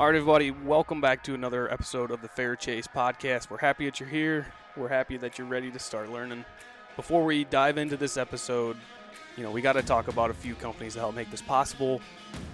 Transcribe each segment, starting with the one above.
All right, everybody, welcome back to another episode of the Fair Chase Podcast. We're happy that you're here. We're happy that you're ready to start learning. Before we dive into this episode, we got to talk about a few companies that help make this possible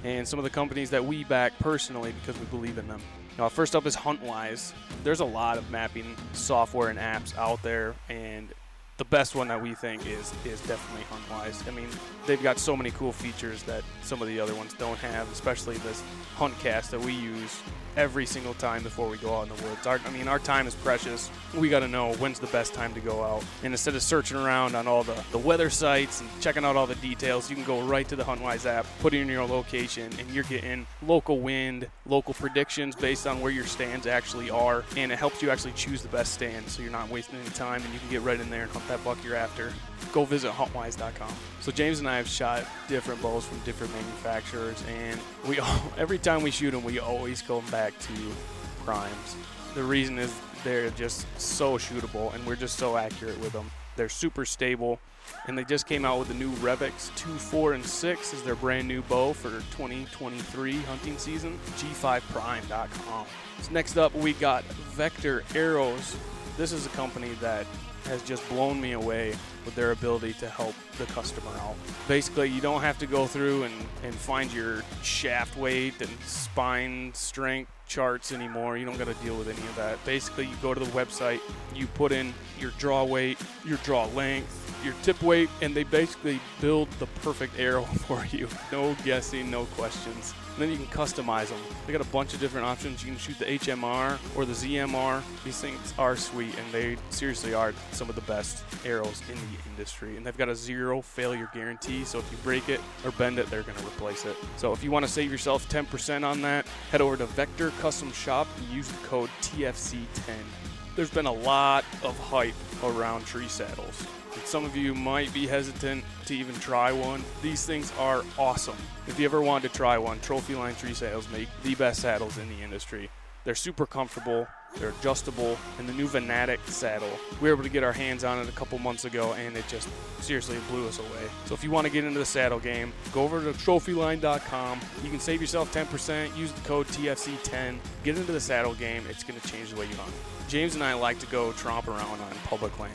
and some of the companies that we back personally because we believe in them. Now, first up is HuntWise. There's a lot of mapping software and apps out there, and the best one that we think is definitely HuntWise. I mean, they've got so many cool features that some of the other ones don't have, especially this Huntcast that we use every single time before we go out in the woods. Our time is precious. We got to know when's the best time to go out. And instead of searching around on all the weather sites and checking out all the details, you can go right to the HuntWise app, put in your location, and you're getting local wind, local predictions based on where your stands actually are. And it helps you actually choose the best stand so you're not wasting any time and you can get right in there and hunt that buck you're after. Go visit huntwise.com. So James and I have shot different bows from different manufacturers, and every time we shoot them, we always come back to Primes. The reason is they're just so shootable, and we're just so accurate with them. They're super stable, and they just came out with the new Revix 2, 4, and 6 is their brand new bow for 2023 hunting season. G5Prime.com. So next up, we got Vector Arrows. This is a company that has just blown me away with their ability to help the customer out. Basically, you don't have to go through and find your shaft weight and spine strength charts anymore. You don't got to deal with any of that. Basically, you go to the website, you put in your draw weight, your draw length, your tip weight, and they basically build the perfect arrow for you. No guessing, no questions. And then you can customize them. They got a bunch of different options. You can shoot the HMR or the ZMR. These things are sweet, and they seriously are some of the best arrows in the industry. And they've got a 0 failure guarantee, so if you break it or bend it, they're going to replace it. So if you want to save yourself 10% on that, head over to Vector Custom Shop and use the code TFC10. There's been a lot of hype around tree saddles. Some of you might be hesitant to even try one. These things are awesome. If you ever wanted to try one, Trophy Line Tree Saddles make the best saddles in the industry. They're super comfortable, they're adjustable, and the new Venatic saddle, we were able to get our hands on it a couple months ago, and it just seriously blew us away. So if you want to get into the saddle game, go over to trophyline.com. You can save yourself 10%, use the code TFC10, get into the saddle game. It's going to change the way you hunt. James and I like to go tromp around on public land,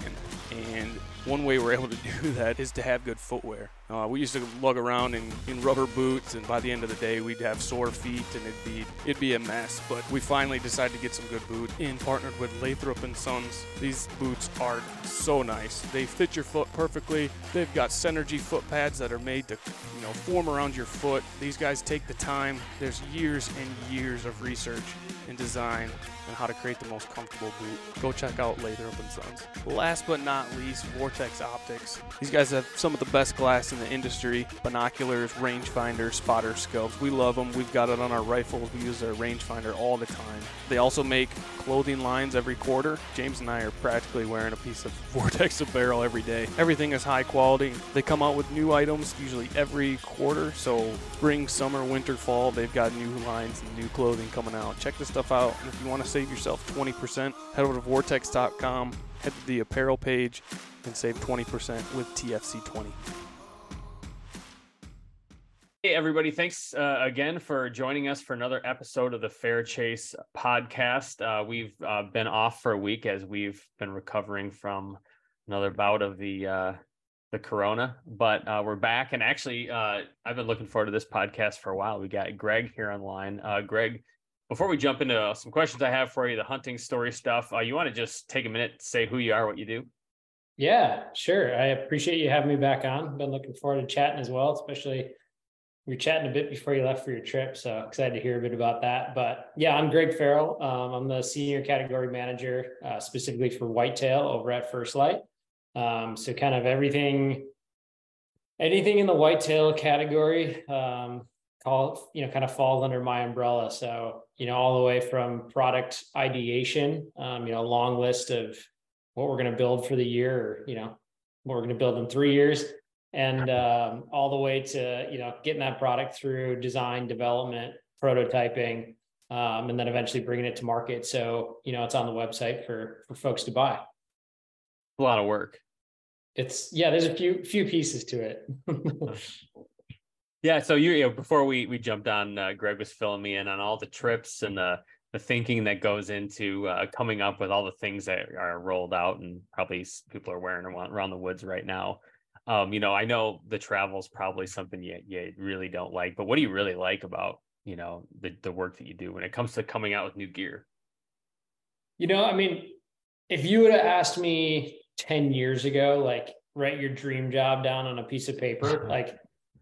and one way we're able to do that is to have good footwear. We used to lug around in rubber boots, and by the end of the day, we'd have sore feet, and it'd be a mess. But we finally decided to get some good boots and partnered with Lathrop & Sons. These boots are so nice. They fit your foot perfectly. They've got Synergy foot pads that are made to form around your foot. These guys take the time. There's years and years of research and design and how to create the most comfortable boot. Go check out Lathrop & Sons. Last but not least, Vortex Optics. These guys have some of the best glass in the industry. Binoculars, rangefinder, spotter scopes. We love them. We've got it on our rifles. We use their rangefinder all the time. They also make clothing lines every quarter. James and I are practically wearing a piece of Vortex apparel every day. Everything is high quality. They come out with new items usually every quarter. So spring, summer, winter, fall, they've got new lines and new clothing coming out. Check this stuff out. And if you want to save yourself 20%, head over to vortex.com, head to the apparel page, and save 20% with TFC20. Hey, everybody. Thanks again for joining us for another episode of the Fair Chase Podcast. We've been off for a week as we've been recovering from another bout of the corona, but we're back. And actually, I've been looking forward to this podcast for a while. We got Greg here online. Greg, before we jump into some questions I have for you, the hunting story stuff, you want to just take a minute to say who you are, what you do? Yeah, sure. I appreciate you having me back on. Been looking forward to chatting as well, especially we were chatting a bit before you left for your trip, so excited to hear a bit about that. But yeah, I'm Greg Farrell. I'm the senior category manager, specifically for whitetail over at First Light. So kind of anything in the whitetail category, kind of falls under my umbrella. So, all the way from product ideation, long list of what we're going to build for the year, what we're going to build in 3 years. And all the way to, getting that product through design, development, prototyping, and then eventually bringing it to market. So, it's on the website for folks to buy. A lot of work. There's a few pieces to it. Yeah. So you know, before we jumped on, Greg was filling me in on all the trips and the thinking that goes into coming up with all the things that are rolled out and probably people are wearing around the woods right now. I know the travel is probably something you really don't like, but what do you really like about, the work that you do when it comes to coming out with new gear? If you would have asked me 10 years ago, like write your dream job down on a piece of paper, like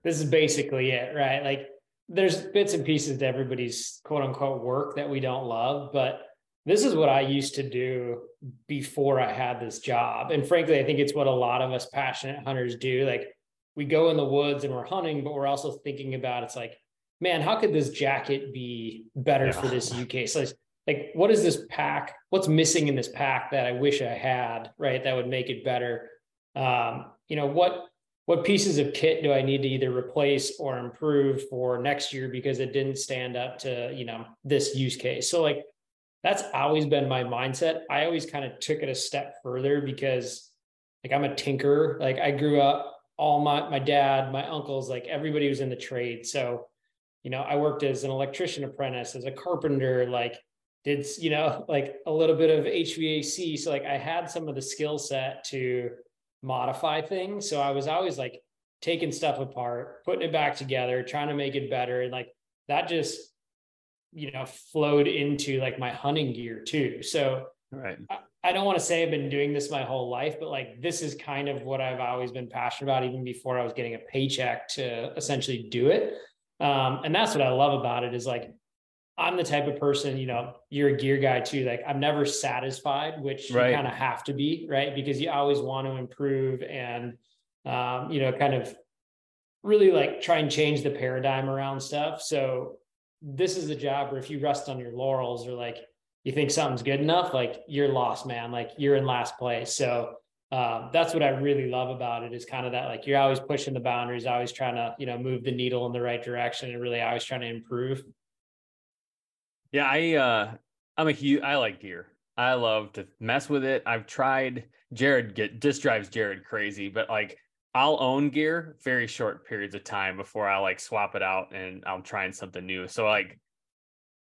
this is basically it, right? Like there's bits and pieces to everybody's quote unquote work that we don't love, but this is what I used to do before I had this job. And frankly, I think it's what a lot of us passionate hunters do. Like we go in the woods and we're hunting, but we're also thinking about, it's like, man, how could this jacket be better for this use case? Like, what is this pack? What's missing in this pack that I wish I had, right? That would make it better. What pieces of kit do I need to either replace or improve for next year because it didn't stand up to, this use case? So like, that's always been my mindset. I always kind of took it a step further because like I'm a tinkerer. Like I grew up, all my dad, my uncles, like everybody was in the trade. So, I worked as an electrician apprentice, as a carpenter, like did, like a little bit of HVAC. So like I had some of the skill set to modify things. So I was always like taking stuff apart, putting it back together, trying to make it better. And like that just, flowed into like my hunting gear too. So right. I don't want to say I've been doing this my whole life, but like this is kind of what I've always been passionate about, even before I was getting a paycheck to essentially do it. And that's what I love about it is like, I'm the type of person, you're a gear guy too. Like I'm never satisfied, which right. You kind of have to be, right? Because you always want to improve and, kind of really like try and change the paradigm around stuff. So this is a job where if you rest on your laurels or like, you think something's good enough, like you're lost, man, like you're in last place. So that's what I really love about it is kind of that, like you're always pushing the boundaries, always trying to, move the needle in the right direction and really always trying to improve. Yeah, I like gear. I love to mess with it. I've tried this drives Jared crazy, but like I'll own gear very short periods of time before I like swap it out and I'm trying something new. So like,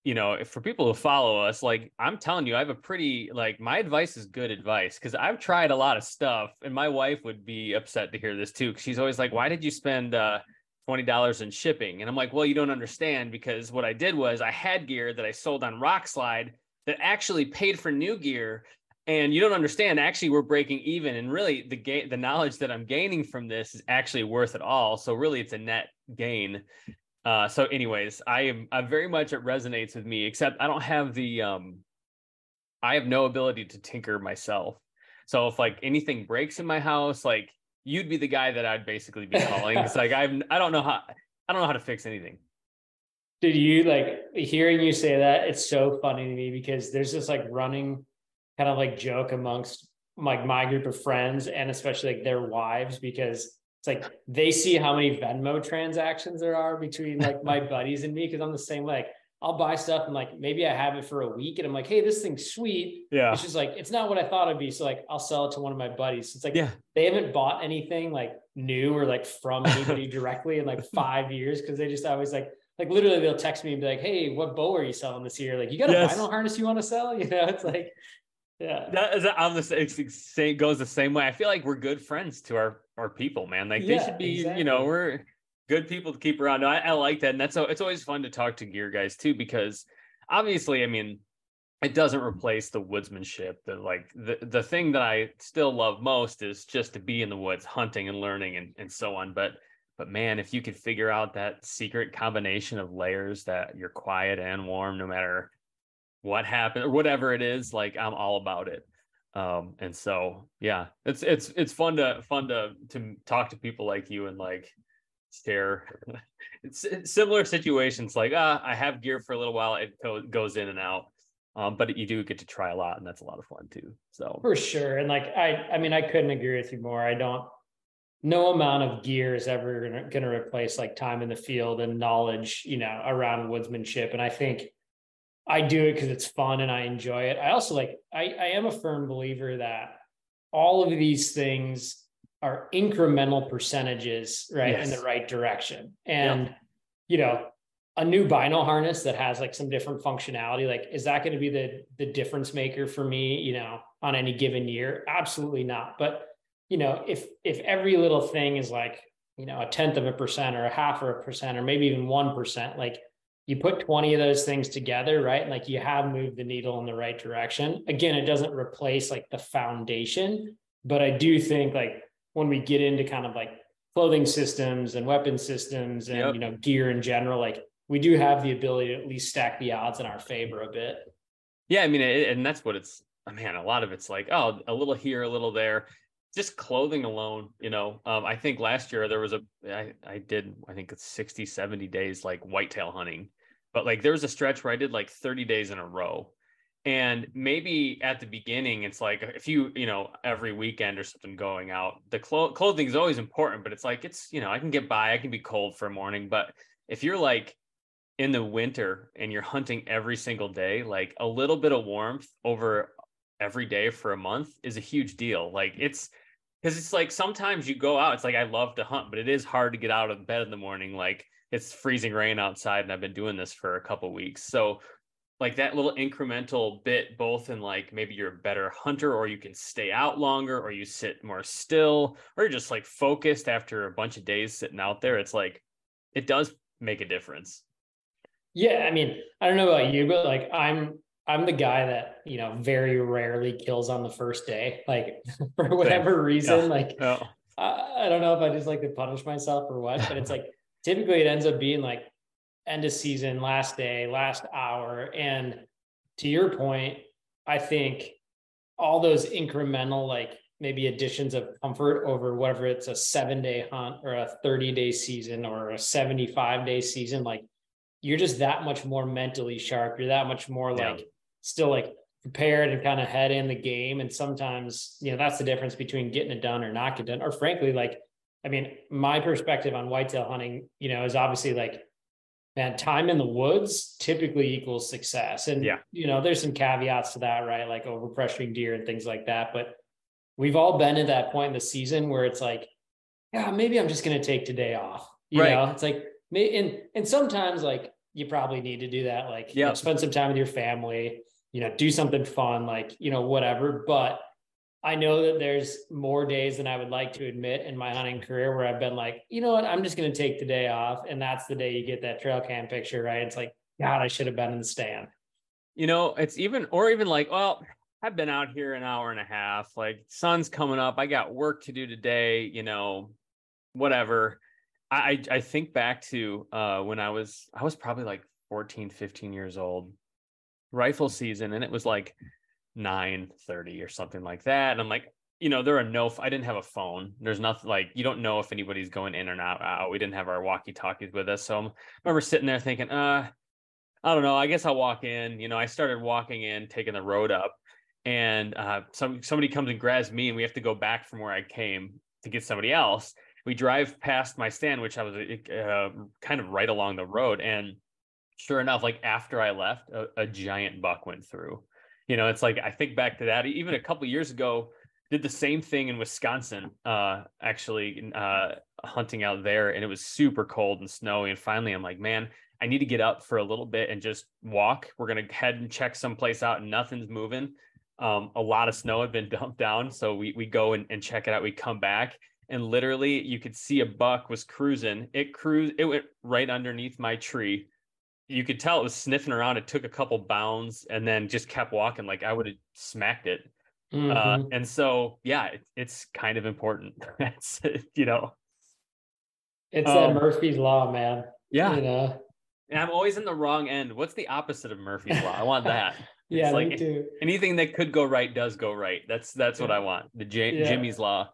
if for people who follow us, like I'm telling you, I have a pretty, like my advice is good advice because I've tried a lot of stuff and my wife would be upset to hear this too. Cause she's always like, why did you spend, $20 in shipping? And I'm like, well, you don't understand because what I did was I had gear that I sold on Rockslide that actually paid for new gear. And you don't understand, actually we're breaking even. And really the knowledge that I'm gaining from this is actually worth it all. So really it's a net gain. So anyways, it resonates with me, except I don't have I have no ability to tinker myself. So if like anything breaks in my house, like you'd be the guy that I'd basically be calling. It's like, I don't know how to fix anything. Dude, you like hearing you say that, it's so funny to me because there's this like running kind of like joke amongst like my group of friends and especially like their wives, because it's like, they see how many Venmo transactions there are between like my buddies and me. Cause I'm the same way. Like, I'll buy stuff and like, maybe I have it for a week and I'm like, hey, this thing's sweet. Yeah. It's just like, it's not what I thought it'd be. So like, I'll sell it to one of my buddies. So it's like, yeah. They haven't bought anything like new or like from anybody directly in like 5 years. Cause they just always like literally they'll text me and be like, hey, what bow are you selling this year? Like you got a vinyl harness you want to sell? It's like, yeah. That is it goes the same way. I feel like we're good friends to our people, man. Like they should be, exactly. We're good people to keep around. No, I like that. And that's it's always fun to talk to gear guys too, because obviously, it doesn't replace the woodsmanship. The thing that I still love most is just to be in the woods, hunting and learning and so on. But man, if you could figure out that secret combination of layers that you're quiet and warm, no matter what happened or whatever it is, like I'm all about it. And so, yeah, it's fun to talk to people like you and like, share it's similar situations like I have gear for a little while, it goes in and out, but you do get to try a lot and that's a lot of fun too. So for sure. And like I couldn't agree with you more. No amount of gear is ever going to replace like time in the field and knowledge around woodsmanship. And I think I do it because it's fun and I enjoy it. I also like I am a firm believer that all of these things are incremental percentages, right? Yes. In the right direction. And, you know, a new bino harness that has like some different functionality, like, is that going to be the difference maker for me, you know, on any given year? Absolutely not. But, you know, if every little thing is like, you know, 0.1% or 0.5% or maybe even 1%, like you put 20 of those things together, right? And like you have moved the needle in the right direction. Again, it doesn't replace like the foundation, but I do think like when we get into kind of like clothing systems and weapon systems and, you know, gear in general, like we do have the ability to at least stack the odds in our favor a bit. Yeah. I mean, and that's what it's, man, a lot of it's like, oh, a little here, a little there. Just clothing alone, you know, I think last year there was I did, I think it's 60, 70 days, like whitetail hunting, but like there was a stretch where I did like 30 days in a row. And maybe at the beginning, it's like if you, you know, every weekend or something going out, the clothing is always important, but it's like, it's, you know, I can get by, I can be cold for a morning, but if you're like in the winter and you're hunting every single day, like a little bit of warmth over every day for a month is a huge deal. Like it's, because it's like sometimes you go out, it's like I love to hunt, but it is hard to get out of bed in the morning. Like it's freezing rain outside, and I've been doing this for a couple of weeks. So like that little incremental bit, both in like maybe you're a better hunter, or you can stay out longer, or you sit more still, or you're just like focused after a bunch of days sitting out there. It's like it does make a difference. Yeah, I mean, I don't know about you, but like I'm the guy that, you know, very rarely kills on the first day, like for whatever reason, like, I don't know if I just like to punish myself or what, but it's like, typically it ends up being like end of season, last day, last hour. And to your point, I think all those incremental, like maybe additions of comfort over whatever it's a 7-day hunt or a 30-day season or a 75-day season, like you're just that much more mentally sharp. You're that much more like, still like prepared and kind of head in the game. And sometimes, you know, that's the difference between getting it done or not getting it done. Or frankly, like, I mean, my perspective on whitetail hunting, you know, is obviously like, man, time in the woods typically equals success. And, you know, there's some caveats to that, right? Like overpressuring deer and things like that. But we've all been at that point in the season where it's like, yeah, maybe I'm just going to take today off. You know, it's like, and sometimes like you probably need to do that. Like you know, spend some time with your family, you know, do something fun, like, you know, whatever. But I know that there's more days than I would like to admit in my hunting career where I've been like, you know what, I'm just going to take the day off. And that's the day you get that trail cam picture, right? It's like, God, I should have been in the stand. You know, it's even, or even like, well, I've been out here an hour and a half, like sun's coming up. I got work to do today, you know, whatever. I think back to when I was probably like 14, 15 years old. Rifle season, and it was like 9:30 or something like that, and I'm like, you know, I didn't have a phone, there's nothing, like you don't know if anybody's going in or not out. We didn't have our walkie talkies with us, so I remember sitting there thinking, I don't know, I guess I'll walk in. You know, I started walking in, taking the road up, and somebody comes and grabs me, and we have to go back from where I came to get somebody else. We drive past my stand, which I was kind of right along the road, and sure enough, like after I left, a giant buck went through. You know, it's like, I think back to that, even a couple of years ago, did the same thing in Wisconsin, hunting out there, and it was super cold and snowy. And finally, I'm like, man, I need to get up for a little bit and just walk. We're going to head and check someplace out, and nothing's moving. A lot of snow had been dumped down. So we go and check it out. We come back, and literally you could see a buck was cruising. It went right underneath my tree. You could tell it was sniffing around. It took a couple bounds and then just kept walking. Like I would have smacked it. Mm-hmm. And so, yeah, it's kind of important. That's, you know, it's that Murphy's Law, man. Yeah. You know? And I'm always in the wrong end. What's the opposite of Murphy's Law? I want that. Yeah. It's like me too. Anything that could go right does go right. That's what I want. The Jimmy's Law.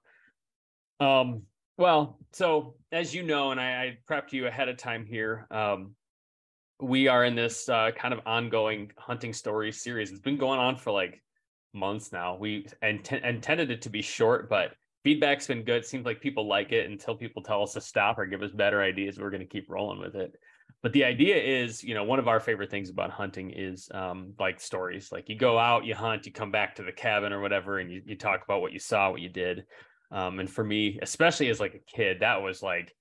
Well, so as you know, and I prepped you ahead of time here, we are in this kind of ongoing hunting story series. It's been going on for like months now. We intended it to be short, but feedback's been good. It seems like people like it. Until people tell us to stop or give us better ideas, we're going to keep rolling with it. But the idea is, you know, one of our favorite things about hunting is like stories. Like you go out, you hunt, you come back to the cabin or whatever, and you talk about what you saw, what you did. And for me, especially as like a kid, that was like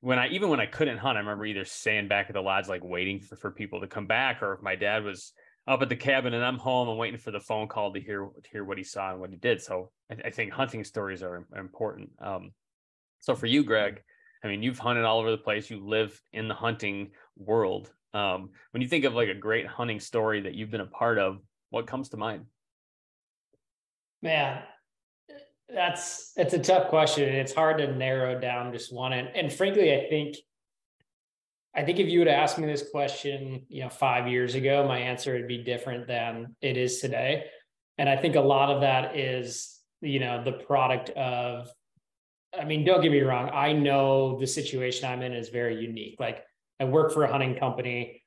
when I couldn't hunt, I remember either staying back at the lodge, like waiting for people to come back, or if my dad was up at the cabin and I'm home and waiting for the phone call to hear what he saw and what he did. So I think hunting stories are important. So for you, Greg, I mean, you've hunted all over the place. You live in the hunting world. When you think of like a great hunting story that you've been a part of, what comes to mind? Man, it's a tough question. It's hard to narrow down just one. And frankly, I think if you would ask me this question, 5 years ago, my answer would be different than it is today. And I think a lot of that is, the product of, I mean, don't get me wrong. I know the situation I'm in is very unique. Like, I work for a hunting company.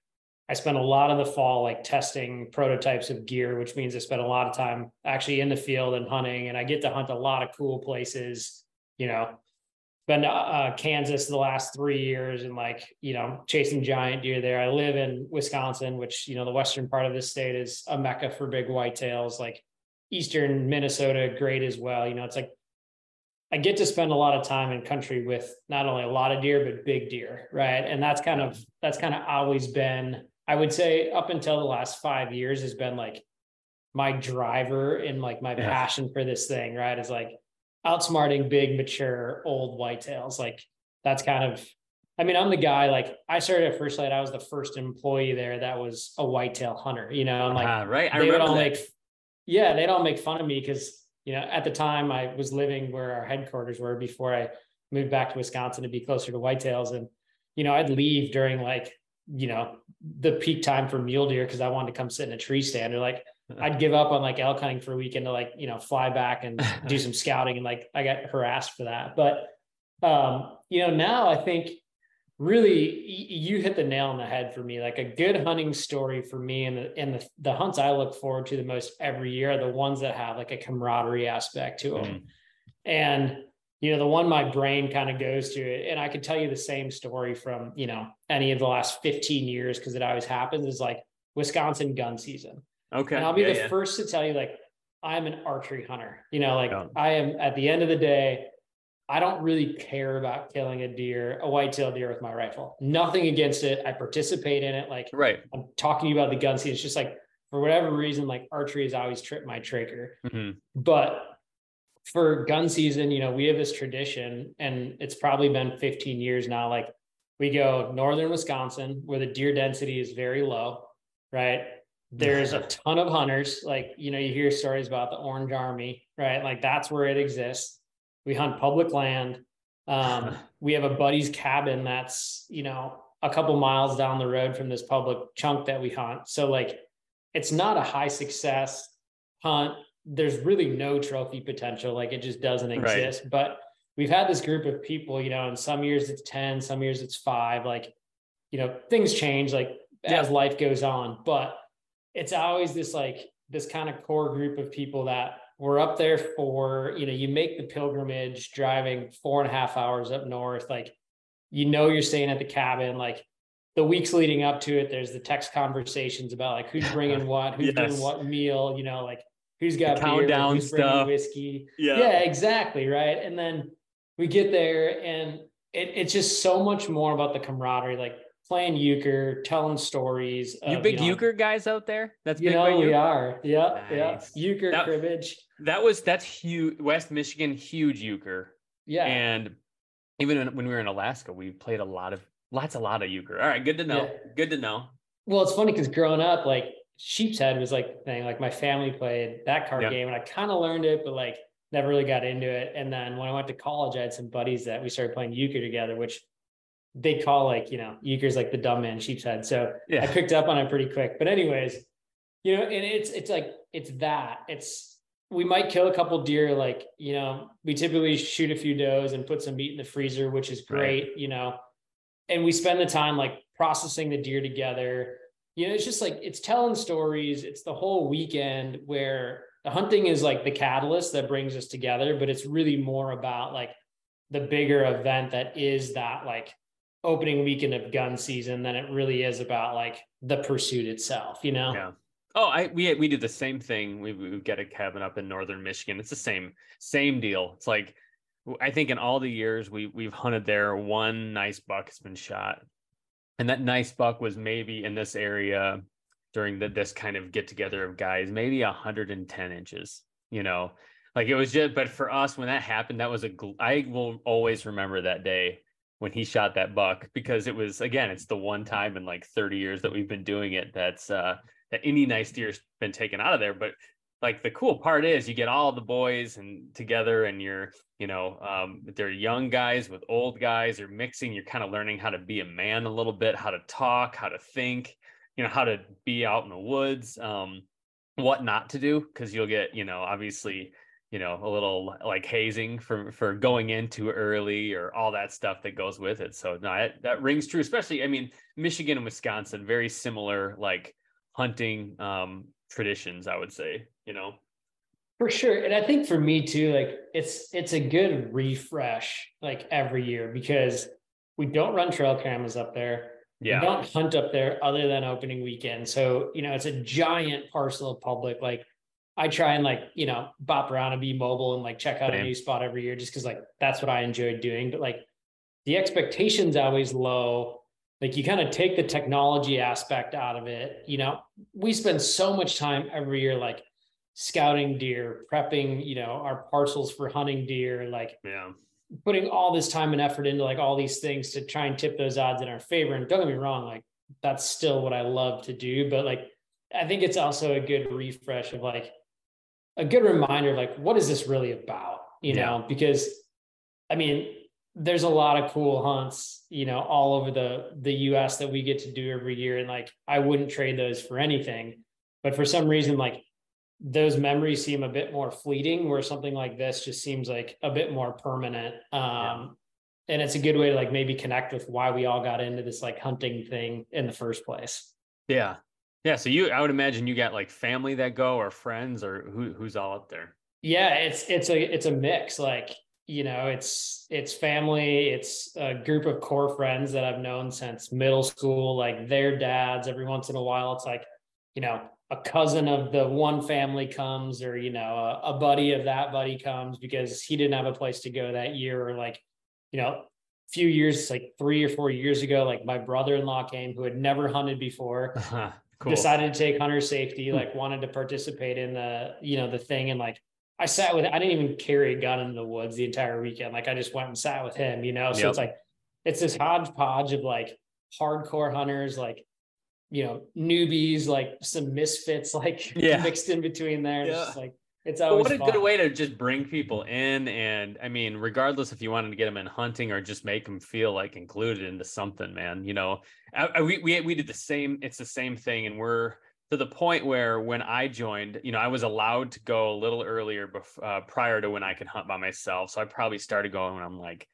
I spend a lot of the fall, like, testing prototypes of gear, which means I spend a lot of time actually in the field and hunting, and I get to hunt a lot of cool places, Been to Kansas the last 3 years and chasing giant deer there. I live in Wisconsin, which, the western part of this state is a mecca for big whitetails, like eastern Minnesota, great as well. It's like I get to spend a lot of time in country with not only a lot of deer, but big deer, right? And that's kind of always been, I would say up until the last 5 years, has been like my driver and like my passion for this thing, right? Is like outsmarting big, mature, old whitetails. Like, that's kind of, I mean, I'm the guy, like, I started at First Light. I was the first employee there that was a whitetail hunter, and like, right. I remember they'd all make fun of me because, at the time I was living where our headquarters were before I moved back to Wisconsin to be closer to whitetails. And, I'd leave during like, the peak time for mule deer because I wanted to come sit in a tree stand, or like, I'd give up on like elk hunting for a weekend to like, fly back and do some scouting. And like, I got harassed for that. But, now I think really you hit the nail on the head for me. Like, a good hunting story for me and the hunts I look forward to the most every year are the ones that have like a camaraderie aspect to them. Mm-hmm. And, the one my brain kind of goes to it, and I could tell you the same story from, any of the last 15 years, because it always happens, is like Wisconsin gun season. Okay. And I'll be the first to tell you, like, I'm an archery hunter, I am, at the end of the day, I don't really care about killing a whitetail deer with my rifle. Nothing against it. I participate in it. Like, right. I'm talking about the gun season. It's just like, for whatever reason, like, archery has always tripped my trigger, but for gun season, we have this tradition, and it's probably been 15 years now. Like, we go northern Wisconsin where the deer density is very low, right? There's a ton of hunters, like, you hear stories about the Orange Army, right? Like, that's where it exists. We hunt public land. We have a buddy's cabin that's, a couple miles down the road from this public chunk that we hunt. So like, it's not a high success hunt. There's really no trophy potential. Like, it just doesn't exist, right? But we've had this group of people, and some years it's 10, some years it's 5, like, things change, like, as life goes on, but it's always this kind of core group of people that were up there for, you make the pilgrimage driving 4.5 hours up north. Like, you're staying at the cabin, like, the weeks leading up to it, there's the text conversations about like who's bringing what, who's doing what meal, like who's got the countdown beer, who's bringing whiskey. Yeah, exactly. Right. And then we get there, and it's just so much more about the camaraderie, like playing euchre, telling stories. You big euchre guys out there? That's big. We are. Yeah, nice. Yeah. Euchre cribbage. That's huge. West Michigan, huge euchre. Yeah. And even when we were in Alaska, we played a lot of euchre. All right, good to know. Yeah. Good to know. Well, it's funny because growing up, like, sheep's head was like the thing. Like, my family played that card game, and I kind of learned it, but like never really got into it. And then when I went to college, I had some buddies that we started playing euchre together, which they call like, euchre's like the dumb man sheep's head. So I picked up on it pretty quick, but anyways, and it's like, we might kill a couple deer. Like, we typically shoot a few does and put some meat in the freezer, which is great, right. And we spend the time like processing the deer together. It's just like, it's telling stories. It's the whole weekend where the hunting is like the catalyst that brings us together, but it's really more about like the bigger event that is that like opening weekend of gun season than it really is about like the pursuit itself, Yeah. Oh, we do the same thing. We get a cabin up in northern Michigan. It's the same deal. It's like, I think in all the years we've hunted there, one nice buck has been shot. And that nice buck was maybe in this area during this kind of get together of guys, maybe 110 inches, you know, like it was just, but for us, when that happened, that was I will always remember that day when he shot that buck, because it was, again, it's the one time in like 30 years that we've been doing it. That's that any nice deer has been taken out of there. But like the cool part is you get all the boys and together and you're, you know, they're young guys with old guys, are mixing, you're kind of learning how to be a man a little bit, how to talk, how to think, you know, how to be out in the woods, what not to do. Cause you'll get, you know, obviously, you know, a little like hazing for going in too early or all that stuff that goes with it. So no, that rings true, especially, I mean, Michigan and Wisconsin, very similar, like hunting, traditions, I would say, you know, for sure. And I think for me too, like it's a good refresh, like every year, because we don't run trail cameras up there. Yeah. We don't hunt up there other than opening weekend. So, you know, it's a giant parcel of public. Like I try and like, you know, bop around and be mobile and like check out a new spot every year, just cause like, that's what I enjoyed doing. But like the expectation's always low. Like you kind of take the technology aspect out of it. You know, we spend so much time every year, like scouting deer, prepping, you know, our parcels for hunting deer, like putting all this time and effort into like all these things to try and tip those odds in our favor. And don't get me wrong, like that's still what I love to do. But like, I think it's also a good refresh of like a good reminder of like, what is this really about? You know, because I mean, there's a lot of cool hunts, you know, all over the US that we get to do every year. And like, I wouldn't trade those for anything, but for some reason, like those memories seem a bit more fleeting, where something like this just seems like a bit more permanent. And it's a good way to like maybe connect with why we all got into this like hunting thing in the first place. Yeah. Yeah. So I would imagine you got like family that go or friends or who's all up there. Yeah. It's a mix. Like, you know, it's family, it's a group of core friends that I've known since middle school, like their dads. Every once in a while, it's like, you know, a cousin of the one family comes, or, you know, a buddy of that buddy comes because he didn't have a place to go that year. Or like, you know, a few years, like 3 or 4 years ago, like my brother-in-law came, who had never hunted before, cool. Decided to take hunter safety, like wanted to participate in the, you know, the thing. And like, I didn't even carry a gun in the woods the entire weekend. Like I just went and sat with him, you know? So It's like, it's this hodgepodge of like hardcore hunters, like, you know, newbies, like some misfits, like mixed in between there. Yeah. It's just like, it's always fun. Good way to just bring people in. And I mean, regardless if you wanted to get them in hunting or just make them feel like included into something, man, you know, we did the same, it's the same thing. And we're, to the point where when I joined, you know, I was allowed to go a little earlier prior to when I could hunt by myself. So I probably started going when I'm like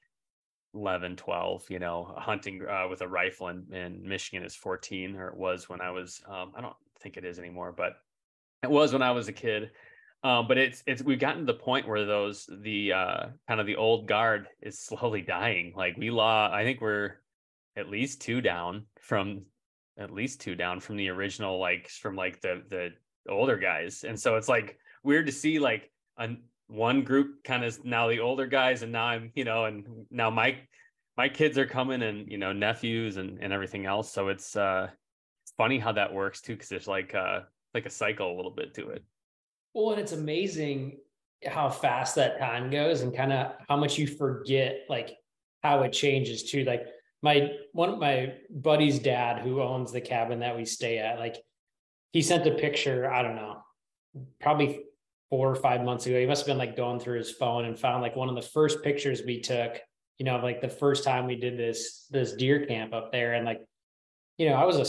11, 12, you know, hunting with a rifle in Michigan is 14, or it was when I was, I don't think it is anymore, but it was when I was a kid. But we've gotten to the point where the kind of the old guard is slowly dying. Like I think we're at least two down from the original, like from like the older guys. And so it's like weird to see like one group kind of now the older guys, and now I'm, you know, and now my kids are coming, and, you know, nephews and everything else. So it's funny how that works too, because there's like a cycle a little bit to it. Well, and it's amazing how fast that time goes and kind of how much you forget like how it changes too. Like one of my buddy's dad, who owns the cabin that we stay at, like he sent a picture, I don't know, probably 4 or 5 months ago. He must've been like going through his phone and found like one of the first pictures we took, you know, like the first time we did this deer camp up there. And like, you know, I was a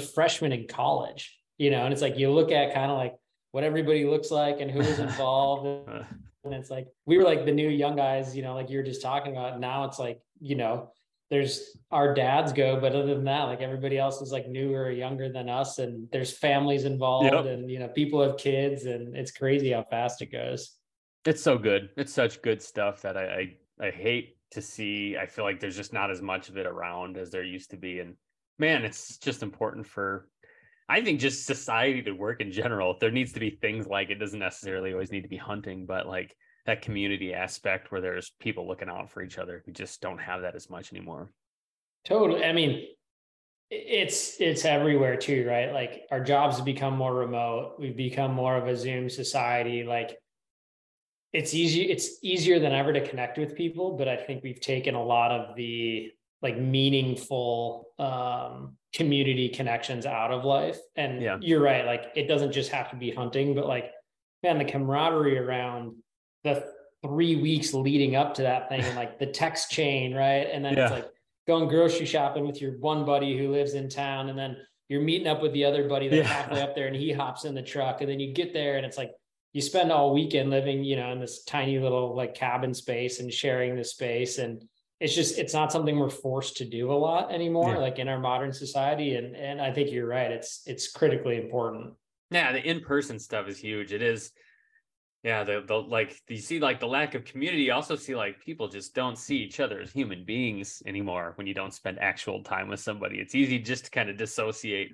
freshman in college, you know, and it's like, you look at kind of like what everybody looks like and who was involved. And it's like, we were like the new young guys, you know, like you were just talking about. Now it's like, you know, there's our dads go, but other than that, like everybody else is like newer or younger than us, and there's families involved and, you know, people have kids, and it's crazy how fast it goes. It's so good. It's such good stuff that I hate to see. I feel like there's just not as much of it around as there used to be. And man, it's just important for, I think, just society to work in general. There needs to be things like, it doesn't necessarily always need to be hunting, but like that community aspect where there's people looking out for each other. We just don't have that as much anymore. Totally. I mean, it's everywhere too, right? Like our jobs have become more remote. We've become more of a Zoom society. Like it's easier than ever to connect with people, but I think we've taken a lot of the like meaningful community connections out of life. And you're right. Like it doesn't just have to be hunting, but like, man, the camaraderie around the 3 weeks leading up to that thing, and like the text chain, right? And then it's like going grocery shopping with your one buddy who lives in town, and then you're meeting up with the other buddy that's halfway up there, and he hops in the truck, and then you get there, and it's like you spend all weekend living, you know, in this tiny little like cabin space and sharing this space. And it's just, it's not something we're forced to do a lot anymore, like in our modern society. And I think you're right. It's critically important. Yeah. The in-person stuff is huge. It is. Yeah. The like, you see like the lack of community. You also see like people just don't see each other as human beings anymore. When you don't spend actual time with somebody, it's easy just to kind of dissociate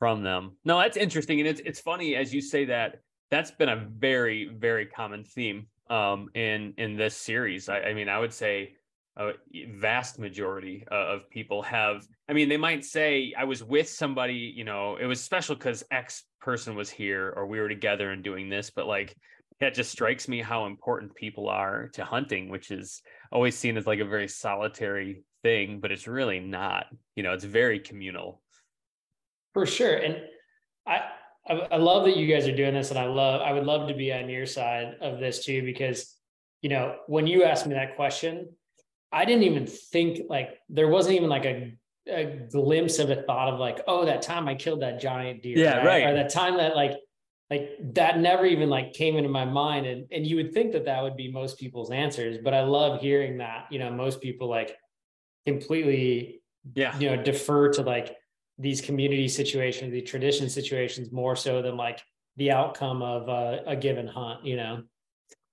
from them. No, that's interesting. And it's funny as you say that, that's been a very, very common theme in this series. I mean, I would say a vast majority of people have, I mean, they might say I was with somebody, you know, it was special because X person was here or we were together and doing this, but like, that just strikes me how important people are to hunting, which is always seen as like a very solitary thing, but it's really not, you know, it's very communal. For sure. And I love that you guys are doing this, and I would love to be on your side of this too, because, you know, when you asked me that question, I didn't even think like there wasn't even like a glimpse of a thought of like, oh, that time I killed that giant deer. Yeah, right. Or that time that like that never even like came into my mind. And you would think that that would be most people's answers, but I love hearing that, you know, most people like completely, you know, defer to like these community situations, the tradition situations more so than like the outcome of a given hunt, you know?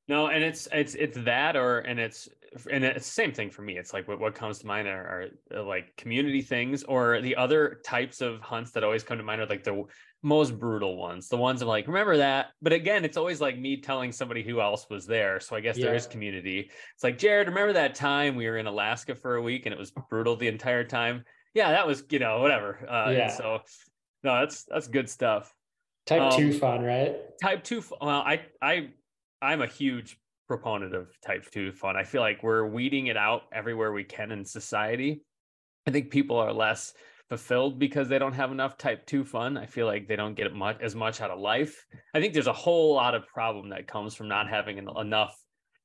No. And it's that, or, and it's the same thing for me. It's like what comes to mind are like community things, or the other types of hunts that always come to mind are like the most brutal ones, the ones I'm like, remember that. But again, it's always like me telling somebody who else was there. So I guess there is community. It's like, Jared, remember that time we were in Alaska for a week and it was brutal the entire time? Yeah, that was, you know, whatever. So no, that's good stuff. Type 2 fun, right? Type 2. Well, I'm a huge proponent of type 2 fun. I feel like we're weeding it out everywhere we can in society. I think people are less fulfilled because they don't have enough type 2 fun. I feel like they don't get as much out of life. I think there's a whole lot of problem that comes from not having enough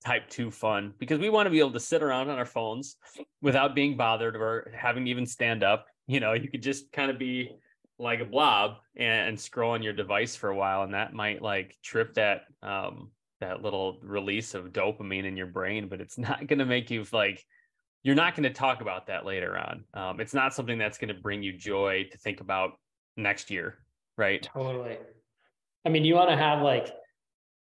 type 2 fun, because we want to be able to sit around on our phones without being bothered or having to even stand up. You know, you could just kind of be like a blob and scroll on your device for a while. And that might like trip that little release of dopamine in your brain, but it's not going to make you like, you're not going to talk about that later on. It's not something that's going to bring you joy to think about next year. Right. Totally. I mean, you want to have like,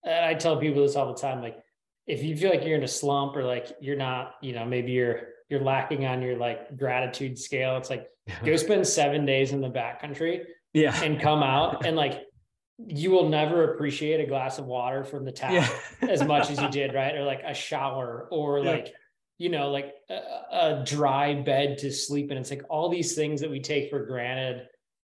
I tell people this all the time, like if you feel like you're in a slump or like, you're not, you know, maybe you're lacking on your like gratitude scale. It's like, go spend 7 days in the backcountry and come out and like, you will never appreciate a glass of water from the tap as much as you did, right? Or like a shower, or like, you know, like a dry bed to sleep in. It's like all these things that we take for granted,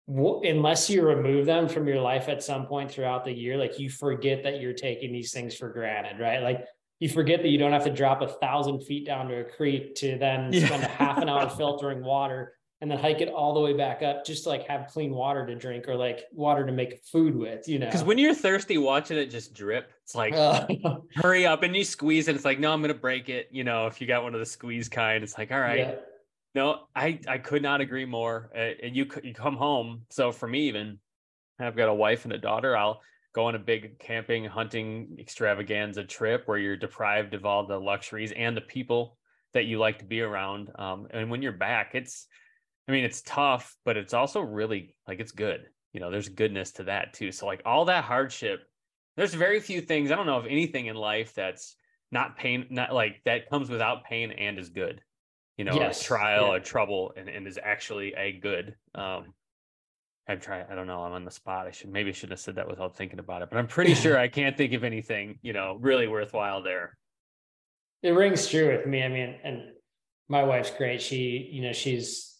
unless you remove them from your life at some point throughout the year, like you forget that you're taking these things for granted, right? Like you forget that you don't have to drop 1,000 feet down to a creek to then spend a half an hour filtering water and then hike it all the way back up just to like have clean water to drink, or like water to make food with, you know? Because when you're thirsty watching it just drip, it's like, hurry up, and you squeeze it. It's like, no, I'm going to break it. You know, if you got one of the squeeze kind, it's like, all right. Yeah. No, I could not agree more. And you come home. So for me, even I've got a wife and a daughter, I'll go on a big camping, hunting extravaganza trip where you're deprived of all the luxuries and the people that you like to be around. And when you're back, it's tough, but it's also really like, it's good. You know, there's goodness to that too. So like all that hardship, there's very few things, I don't know of anything in life that's not pain, not like that comes without pain and is good, you know, a trial or trouble and is actually a good. I'm trying, I don't know, I'm on the spot. Maybe shouldn't have said that without thinking about it, but I'm pretty sure I can't think of anything, you know, really worthwhile there. It rings true with me. I mean, and my wife's great. She, you know, she's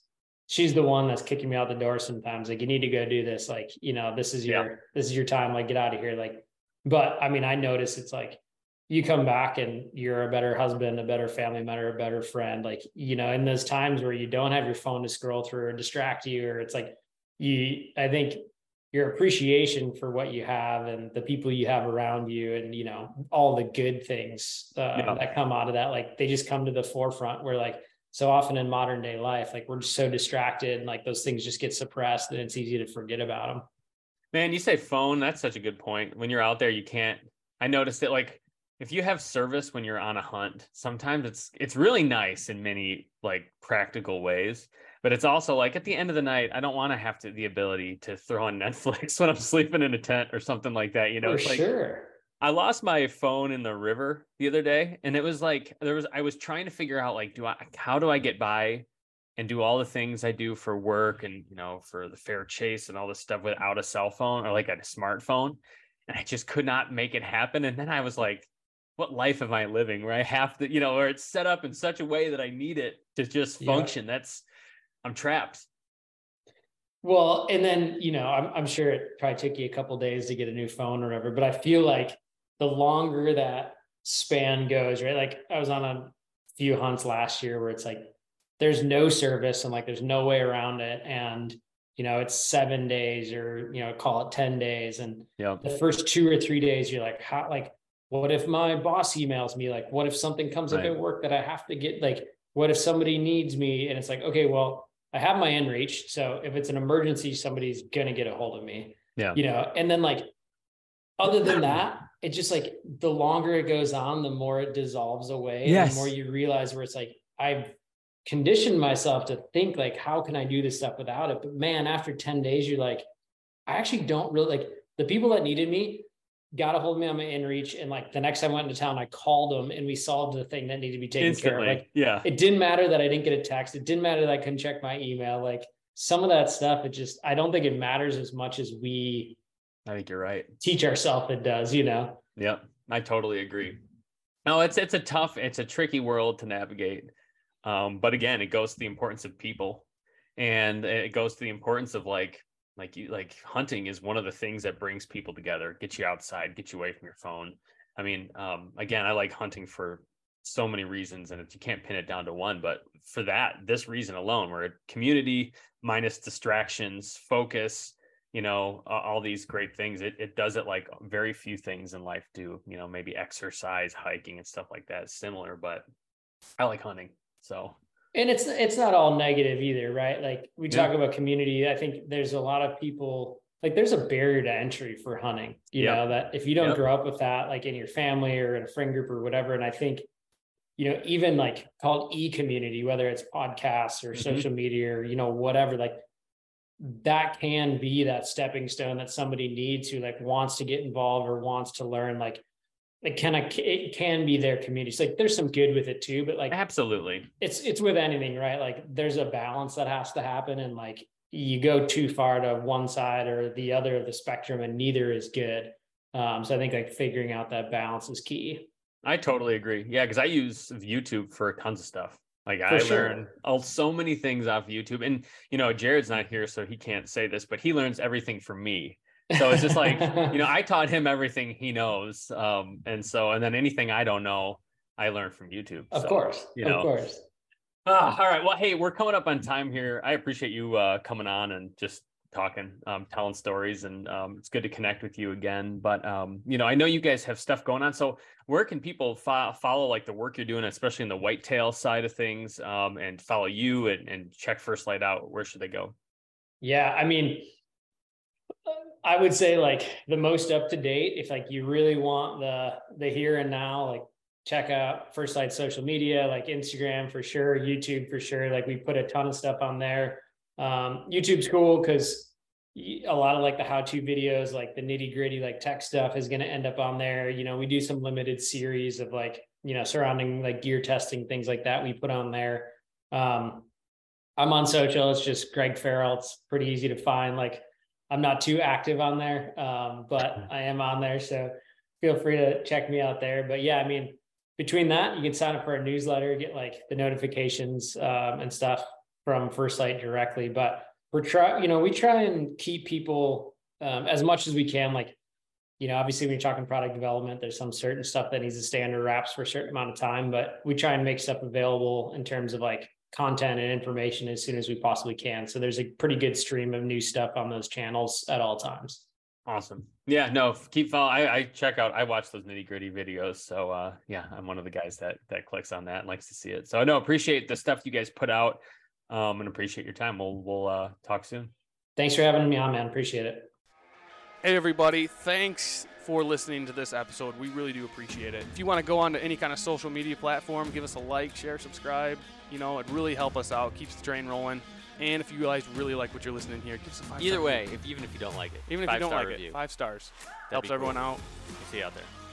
the one that's kicking me out the door sometimes. Like, you need to go do this. Like, you know, this is your time. Like, get out of here. Like, but I mean, I notice it's like, you come back and you're a better husband, a better family member, a better friend. Like, you know, in those times where you don't have your phone to scroll through or distract you, or it's like, I think your appreciation for what you have and the people you have around you and, you know, all the good things that come out of that, like they just come to the forefront, where like so often in modern day life, like we're just so distracted and like those things just get suppressed and it's easy to forget about them. Man, you say phone, that's such a good point. When you're out there, you can't, I noticed it, like if you have service when you're on a hunt, sometimes it's really nice in many like practical ways. But it's also like at the end of the night, I don't want to have the ability to throw on Netflix when I'm sleeping in a tent or something like that. You know, it's like, sure. I lost my phone in the river the other day, and it was like I was trying to figure out like, how do I get by and do all the things I do for work and, you know, for the fair chase and all this stuff without a cell phone or like a smartphone, and I just could not make it happen. And then I was like, what life am I living where I have to, you know, or it's set up in such a way that I need it to just function. Yeah. I'm trapped. Well, and then, you know, I'm sure it probably took you a couple of days to get a new phone or whatever, but I feel like the longer that span goes, right? Like I was on a few hunts last year where it's like, there's no service and like, there's no way around it. And, you know, it's 7 days or, you know, call it 10 days. And the first 2 or 3 days, you're like, how, like, what if my boss emails me? Like, what if something comes up at work that I have to get, like, what if somebody needs me? And it's like, okay, well, I have my inReach. So if it's an emergency, somebody's going to get a hold of me, you know? And then like, other than that, it's just like, the longer it goes on, the more it dissolves away. Yes. And the more you realize where it's like, I've conditioned myself to think like, how can I do this stuff without it? But man, after 10 days, you're like, I actually don't really like the people that needed me got a hold of me on my inReach. And like the next time I went into town, I called them and we solved the thing that needed to be taken care of. Like, it didn't matter that I didn't get a text. It didn't matter that I couldn't check my email. Like some of that stuff, it just, I don't think it matters as much as I think you're right. Teach ourselves it does, you know? Yep. I totally agree. No, it's a tricky world to navigate. But again, it goes to the importance of people, and it goes to the importance of like hunting is one of the things that brings people together, gets you outside, gets you away from your phone. I mean, again, I like hunting for so many reasons, and you can't pin it down to one, but for this reason alone, we're a community minus distractions, focus, you know, all these great things. It does it like very few things in life do, you know, maybe exercise, hiking and stuff like that is similar, but I like hunting. So. And it's not all negative either, right? Like we talk about community. I think there's a lot of people, like there's a barrier to entry for hunting, you know, that if you don't grow up with that, like in your family or in a friend group or whatever. And I think, you know, even like called e-community, whether it's podcasts or social media or, you know, whatever, like that can be that stepping stone that somebody needs who like wants to get involved or wants to learn, like, it can be their community. It's like there's some good with it too, but like absolutely, it's with anything, right? Like there's a balance that has to happen, and like you go too far to one side or the other of the spectrum, and neither is good. So I think like figuring out that balance is key. I totally agree. Yeah, because I use YouTube for tons of stuff. Like learn so many things off YouTube, and you know Jared's not here, so he can't say this, but he learns everything from me. So it's just like, you know, I taught him everything he knows. And then anything I don't know, I learned from YouTube. Of course. All right. Well, hey, we're coming up on time here. I appreciate you coming on and just talking, telling stories. And it's good to connect with you again. But, you know, I know you guys have stuff going on. So where can people follow like the work you're doing, especially in the whitetail side of things, and follow you and check First Light out? Where should they go? Yeah, I mean, I would say like the most up to date, if like you really want the here and now, like check out First Light social media, like Instagram for sure, YouTube for sure. Like we put a ton of stuff on there. YouTube's cool because a lot of like the how-to videos, like the nitty-gritty, like tech stuff is going to end up on there. You know, we do some limited series of like, you know, surrounding like gear testing, things like that we put on there. I'm on social, it's just Greg Farrell. It's pretty easy to find. Like I'm not too active on there, but I am on there. So feel free to check me out there. But yeah, I mean, between that, you can sign up for our newsletter, get like the notifications and stuff from First Light directly. But we're try and keep people as much as we can. Like, you know, obviously when you're talking product development, there's some certain stuff that needs to stay under wraps for a certain amount of time, but we try and make stuff available in terms of like content and information as soon as we possibly can. So there's a pretty good stream of new stuff on those channels at all times. Awesome. Yeah, no, keep following. I check out, I watch those nitty gritty videos. So yeah, I'm one of the guys that clicks on that and likes to see it. So I appreciate the stuff you guys put out and appreciate your time. We'll talk soon. Thanks for having me on, man. Appreciate it. Hey everybody, thanks for listening to this episode. We really do appreciate it. If you want to go on to any kind of social media platform, give us a like, share, subscribe. You know, it really helps us out, keeps the train rolling. And if you guys really like what you're listening here, give us a 5-star. Even if you don't like it, 5-star review. 5 stars. Helps everyone out. We'll see you out there.